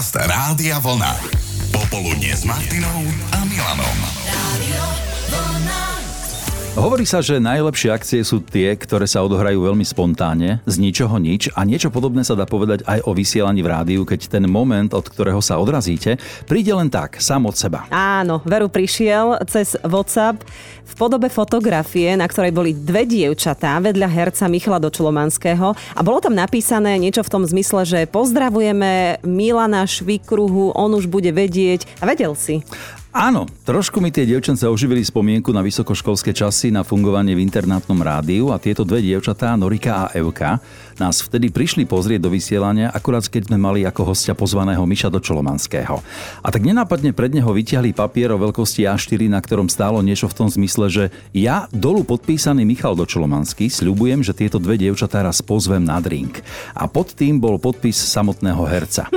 Podcast Rádia Vlna. Popoludne s Martinou a Milanom. Rádio Vlna. Hovorí sa, že najlepšie akcie sú tie, ktoré sa odohrajú veľmi spontánne, z ničoho nič, a niečo podobné sa dá povedať aj o vysielaní v rádiu, keď ten moment, od ktorého sa odrazíte, príde len tak, sám od seba. Áno, veru prišiel cez WhatsApp v podobe fotografie, na ktorej boli dve dievčatá vedľa herca Michala Dočlomanského a bolo tam napísané niečo v tom zmysle, že pozdravujeme Milana Švikruhu, on už bude vedieť. A vedel si. Áno, trošku mi tie dievčence oživili spomienku na vysokoškolské časy, na fungovanie v internátnom rádiu, a tieto dve dievčatá, Norika a Evka, nás vtedy prišli pozrieť do vysielania, akurát keď sme mali ako hostia pozvaného Miša Dočlomanského. A tak nenápadne pred neho vytiahli papier o veľkosti A4, na ktorom stálo niečo v tom zmysle, že ja, dolu podpísaný Michal Dočlomanský, sľubujem, že tieto dve dievčatá raz pozvem na drink. A pod tým bol podpis samotného herca.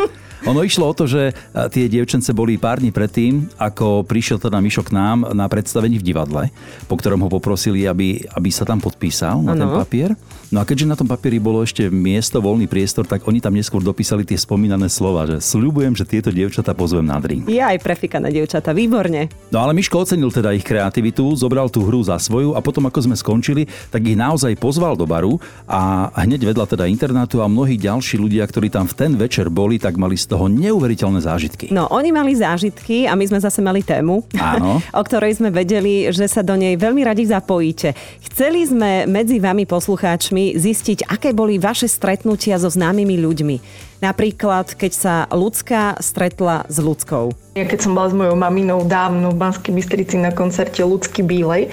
Ono išlo o to, že tie dievčence boli pár dní predtým, ako prišiel teda Mišo k nám na predstavení v divadle, po ktorom ho poprosili, aby sa tam podpísal na ten papier. No a keďže na tom papieri bolo ešte miesto, voľný priestor, tak oni tam neskôr dopísali tie spomínané slova, že sľubujem, že tieto dievčatá pozvem na drink. Je aj prefikané dievčatá, výborne. No ale Miško ocenil teda ich kreativitu, zobral tú hru za svoju a potom, ako sme skončili, tak ich naozaj pozval do baru a hneď vedľa teda internátu, a mnohí ďalší ľudia, ktorí tam v ten večer boli, tak mali toho neuveriteľné zážitky. No, oni mali zážitky a my sme zase mali tému, áno, o ktorej sme vedeli, že sa do nej veľmi radi zapojíte. Chceli sme medzi vami poslucháčmi zistiť, aké boli vaše stretnutia so známymi ľuďmi. Napríklad, keď sa Ľudská stretla s Ľudskou. Ja keď som bola s mojou maminou dávno v Banskej Bystrici na koncerte Lucky Bílej,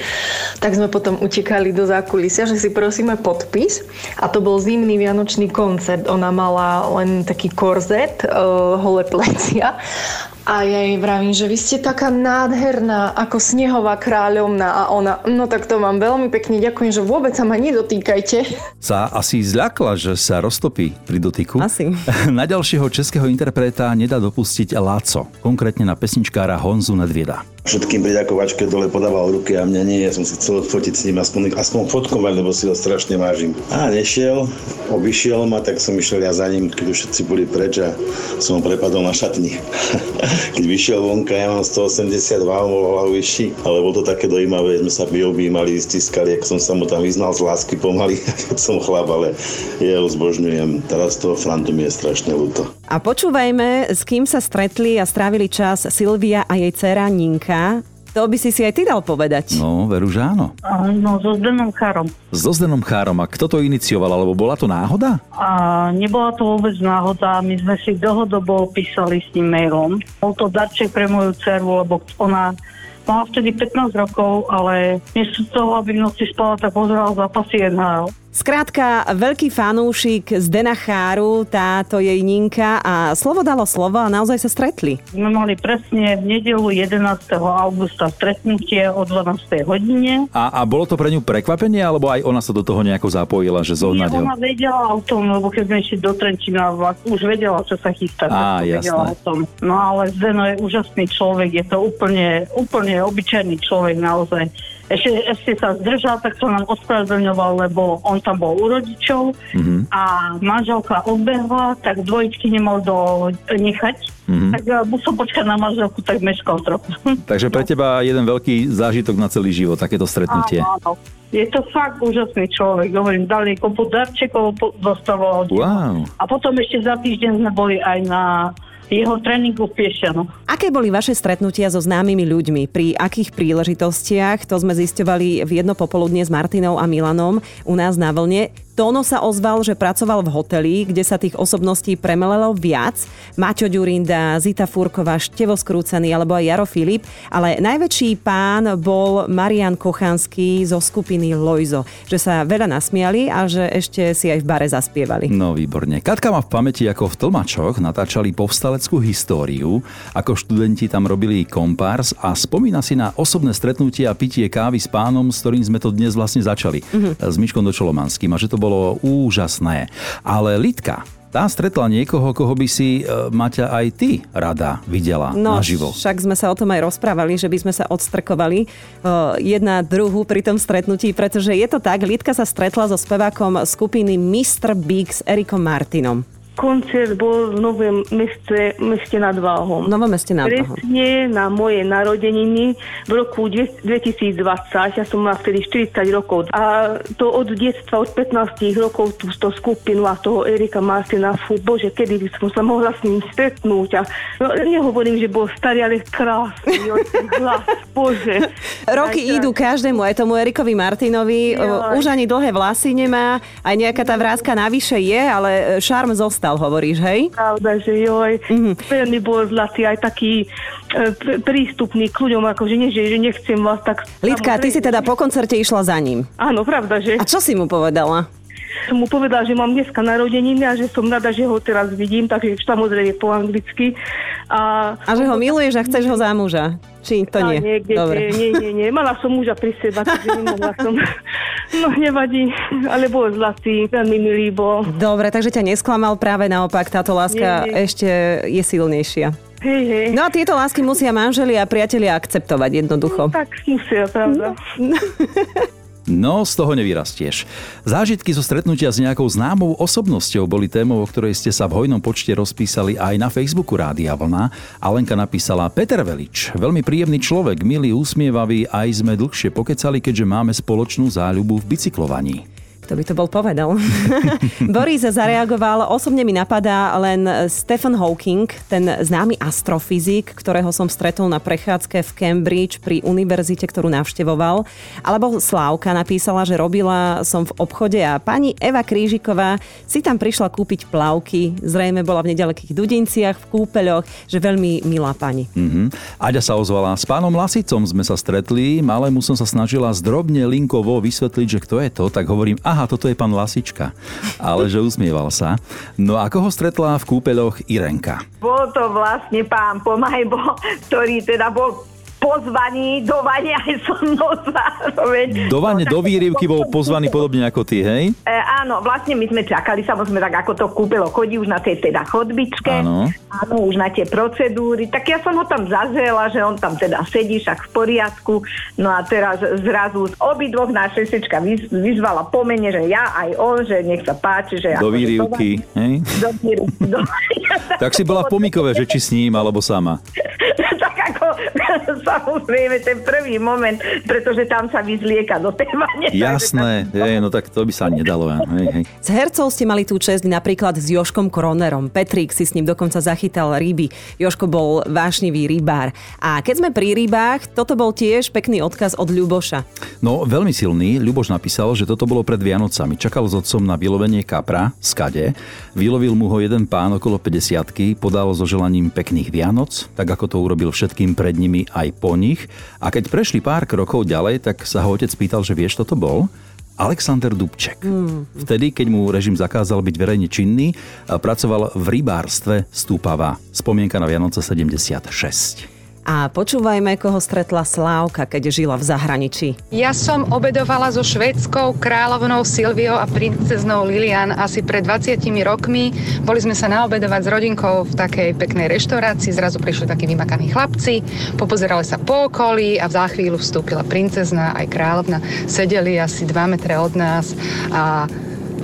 tak sme potom utekali do zákulisia, že si prosíme podpis, a to bol zimný vianočný koncert. Ona mala len taký korzet, holé plecia, a ja jej vravím, že vy ste taká nádherná, ako snehová kráľovná, a ona, no tak to vám veľmi pekne ďakujem, že vôbec sa ma nedotýkajte. Sa asi zľakla, že sa roztopí pri dotyku. Asi. Na ďalšieho českého interpreta nedá dopustiť Láco, konkrétne na pesničkára Honzu Nedvěda. Všetkým priďakovačke dole podával ruky a mňa nie, ja som si chcel fotiť s ním aspoň fotkovať, lebo si ho strašne vážim. A nešiel, obišiel ma, tak som išiel ja za ním, keď už všetci boli preč, a som ho prepadol na šatni. Keď vyšiel vonka, ja mám 182, hlavu vyšší, ale bolo to také dojímavé, sme sa objímali, stiskali, ak som sa mu tam vyznal z lásky pomaly, keď som chlap, ale ja ho zbožňujem. Teraz toho Frantu mi je strašne ľúto. A počúvajme, s kým sa stretli a strávili čas Silvia a jej dcéra Ninka. To by si aj ty dal povedať. No, veru, že áno. No, so Zdenom Chárom. So Zdenom Chárom. A kto to inicioval? Alebo bola to náhoda? Nebola to vôbec náhoda. My sme si dlhodobo písali s ním mailom. Bol to darček pre moju dceru, lebo ona mala vtedy 15 rokov, ale miesto toho, aby v noci spala, tak pozerala zápasy NHL. Skrátka, veľký fanúšik Zdena Cháru, táto jej Ninka, a slovo dalo slovo a naozaj sa stretli. My mali presne v nedeľu 11. augusta stretnutie o 12. hodine. A bolo to pre ňu prekvapenie, alebo aj ona sa do toho nejako zapojila, že zohnadil? Ona vedela o tom, lebo keď sme išli do Trenčína, už vedela, čo sa chystá. Á, jasné. No ale Zdeno je úžasný človek, je to úplne obyčajný človek naozaj. Ešte sa zdržal, tak sa nám ospravedlňoval, lebo on tam bol u rodičov, a manželka odbehla, tak dvojičky nemal nechať. Tak musel počkať na manželku, tak meškal trochu. Takže pre teba jeden veľký zážitok na celý život, takéto stretnutie. Áno. Je to fakt úžasný človek, hovorím, dali kopu darčekov, dostával od wow. A potom ešte za týždeň sme boli aj na jeho tréningu v Piešťanoch. Aké boli vaše stretnutia so známymi ľuďmi? Pri akých príležitostiach? To sme zisťovali v jedno popoludne s Martinou a Milanom u nás na Vlne. Tono sa ozval, že pracoval v hoteli, kde sa tých osobností premelelo viac. Maťo Ďurinda, Zita Fúrková, Števo Skrúcený alebo aj Jaro Filip. Ale najväčší pán bol Marian Kochanský zo skupiny Lojzo. Že sa veľa nasmiali a že ešte si aj v bare zaspievali. No výborne. Katka má v pamäti, ako v Tlmačoch natáčali povstale históriu, ako študenti tam robili kompárs, a spomína si na osobné stretnutie a pitie kávy s pánom, s ktorým sme to dnes vlastne začali, s Miškom Dočlomanským, a že to bolo úžasné. Ale Lidka, tá stretla niekoho, koho by si, Maťa, aj ty rada videla naživo. No, však sme sa o tom aj rozprávali, že by sme sa odstrkovali jedna druhu pri tom stretnutí, pretože je to tak, Lidka sa stretla so spevákom skupiny Mr. Big s Erikom Martinom. koncert bol v Novom meste nad Váhom. Novom meste nad Váhom. Presne na moje narodeniny v roku 2020. Ja som mala vtedy 40 rokov. A to od detstva, od 15 rokov tú skupinu a toho Erika Martina. Fú, bože, kedy som sa mohla s ním stretnúť. A no, nehovorím, že bol starý, ale krásny. Hlas, bože. Roky aj, idú každému, aj tomu Erikovi Martinovi. Ja. Už ani dlhé vlasy nemá. Aj nejaká tá vrázka navyše je, ale šarm zostal. Hovoríš, hej? Pravda, že joj. Veľmi bol zlatý, aj taký prístupný k ľuďom, akože nie, že nechcem vás tak... Lidka, ty si teda po koncerte išla za ním. Áno, pravda, že... A čo si mu povedala? Som mu povedala, že mám dneska narodeniny a že som rada, že ho teraz vidím, takže samozrejme po anglicky. A že ho miluješ a chceš ho za muža? Či to nie? Nie. Mala som muža pri seba, takže nemohla som... No nevadí, ale bol zlatý, veľmi milý bol. Dobre, takže ťa nesklamal, práve naopak, táto láska ešte je silnejšia. Hej. No a tieto lásky musia manželia a priatelia akceptovať jednoducho. No, tak musia, pravda. No, z toho nevyrastieš. Zážitky zo stretnutia s nejakou známou osobnosťou boli témou, o ktorej ste sa v hojnom počte rozpísali aj na Facebooku Rádia Vlna. Alenka napísala: Peter Velič, veľmi príjemný človek, milý, úsmievavý, aj sme dlhšie pokecali, keďže máme spoločnú záľubu v bicyklovaní. Kto by to bol povedal? Boris zareagoval: osobne mi napadá len Stephen Hawking, ten známy astrofyzik, ktorého som stretol na prechádzke v Cambridge pri univerzite, ktorú navštevoval. Alebo Slávka napísala, že robila som v obchode a pani Eva Krížiková si tam prišla kúpiť plavky. Zrejme bola v nedalekých Dudinciach, v kúpeľoch, že veľmi milá pani. Aďa sa ozvala: s pánom Lasicom sme sa stretli, malému som sa snažila zdrobne linkovo vysvetliť, že kto je to, tak hovorím: aha, toto je pán Lasička. Ale že usmieval sa. No a koho stretla v kúpeľoch Irenka? Bol to vlastne pán Pomajbo, ktorý teda bol pozvaný do vania aj so mnou zároveň. Do vania, do výrivky bol pozvaný podobne ako ty, hej? Áno, vlastne my sme čakali, samozrejme, tak ako to kúpelo chodí už na tej teda chodbičke. Áno, už na tie procedúry. Tak ja som ho tam zazrela, že on tam teda sedí, však v poriadku. No a teraz zrazu z obidvoch naša sestečka vyzvala po mene, že ja aj on, že nech sa páči, že... Do výrivky, hej? Do výrivky, do... Tak si bola pomikové, že či s ním, alebo sama. Tak ako... Samozrejme, ten prvý moment, pretože tam sa vyzlieka do tej vane. Jasné, no tak to by sa nedalo. Hej. S hercov ste mali tú česť napríklad s Jožkom Koronérom. Petrík si s ním dokonca zachytal ryby. Jožko bol vášnivý rybár. A keď sme pri rybách, toto bol tiež pekný odkaz od Ľuboša. No, veľmi silný. Ľuboš napísal, že toto bolo pred Vianocami. Čakal s otcom na vylovenie kapra z kade. Vylovil mu ho jeden pán okolo 50-ky, podal so želaním pekných Vianoc, tak ako to urobil všetkým pred nimi aj po nich. A keď prešli pár krokov ďalej, tak sa ho otec pýtal, že vieš, toto bol Alexander Dubček. Vtedy, keď mu režim zakázal byť verejne činný, pracoval v rybárstve Stúpava. Spomienka na Vianoce 76. A počúvajme, koho stretla Slávka, keď žila v zahraničí. Ja som obedovala so švédskou kráľovnou Silviou a princeznou Lilian asi pred 20 rokmi. Boli sme sa naobedovať s rodinkou v takej peknej reštaurácii. Zrazu prišli takí vymakaní chlapci, popozerali sa po okolí a za chvíľu vstúpila princezna aj kráľovna. Sedeli asi 2 metre od nás a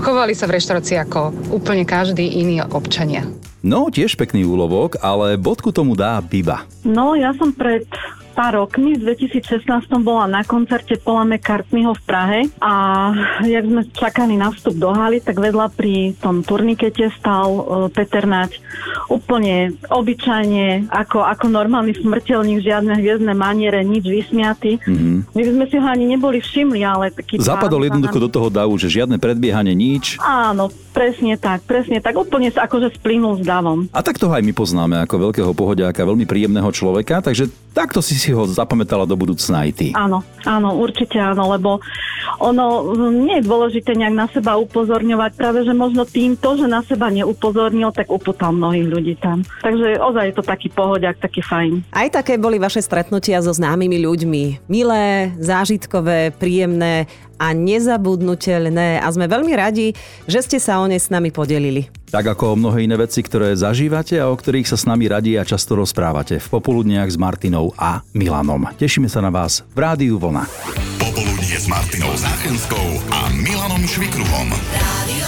chovali sa v reštaurácii ako úplne každý iný občania. No, tiež pekný úlovok, ale bodku tomu dá Biba. No, ja som pred pár rokmi, v 2016 bola na koncerte Polame Kartnýho v Prahe a jak sme čakali na vstup do haly, tak vedľa pri tom turnikete stál Peternáč. Úplne obyčajne, ako normálny smrteľník, žiadne hviezdne maniere, nič vysmiaty. My sme si ho ani neboli všimli, ale taký... Zapadol jednoducho do toho davu, že žiadne predbiehanie, nič. Áno, Presne tak. Úplne sa akože splynul s davom. A tak toho aj my poznáme ako veľkého pohodiáka, veľmi príjemného človeka, takže takto si ho zapamätala do budúcna aj ty. Áno, určite áno, lebo ono nie je dôležité nejak na seba upozorňovať, práve že možno týmto, že na seba neupozornil, tak uputal mnohých ľudí tam. Takže ozaj je to taký pohodiak, taký fajn. Aj také boli vaše stretnutia so známymi ľuďmi. Milé, zážitkové, príjemné a nezabudnutelné a sme veľmi radi, že ste sa o ne s nami podelili. Tak ako mnohé iné veci, ktoré zažívate a o ktorých sa s nami radi a často rozprávate v Popoludniach s Martinou a Milanom. Tešíme sa na vás v Rádiu Vlna. Popoludnie s Martinou Zachanskou a Milanom Švikruhom.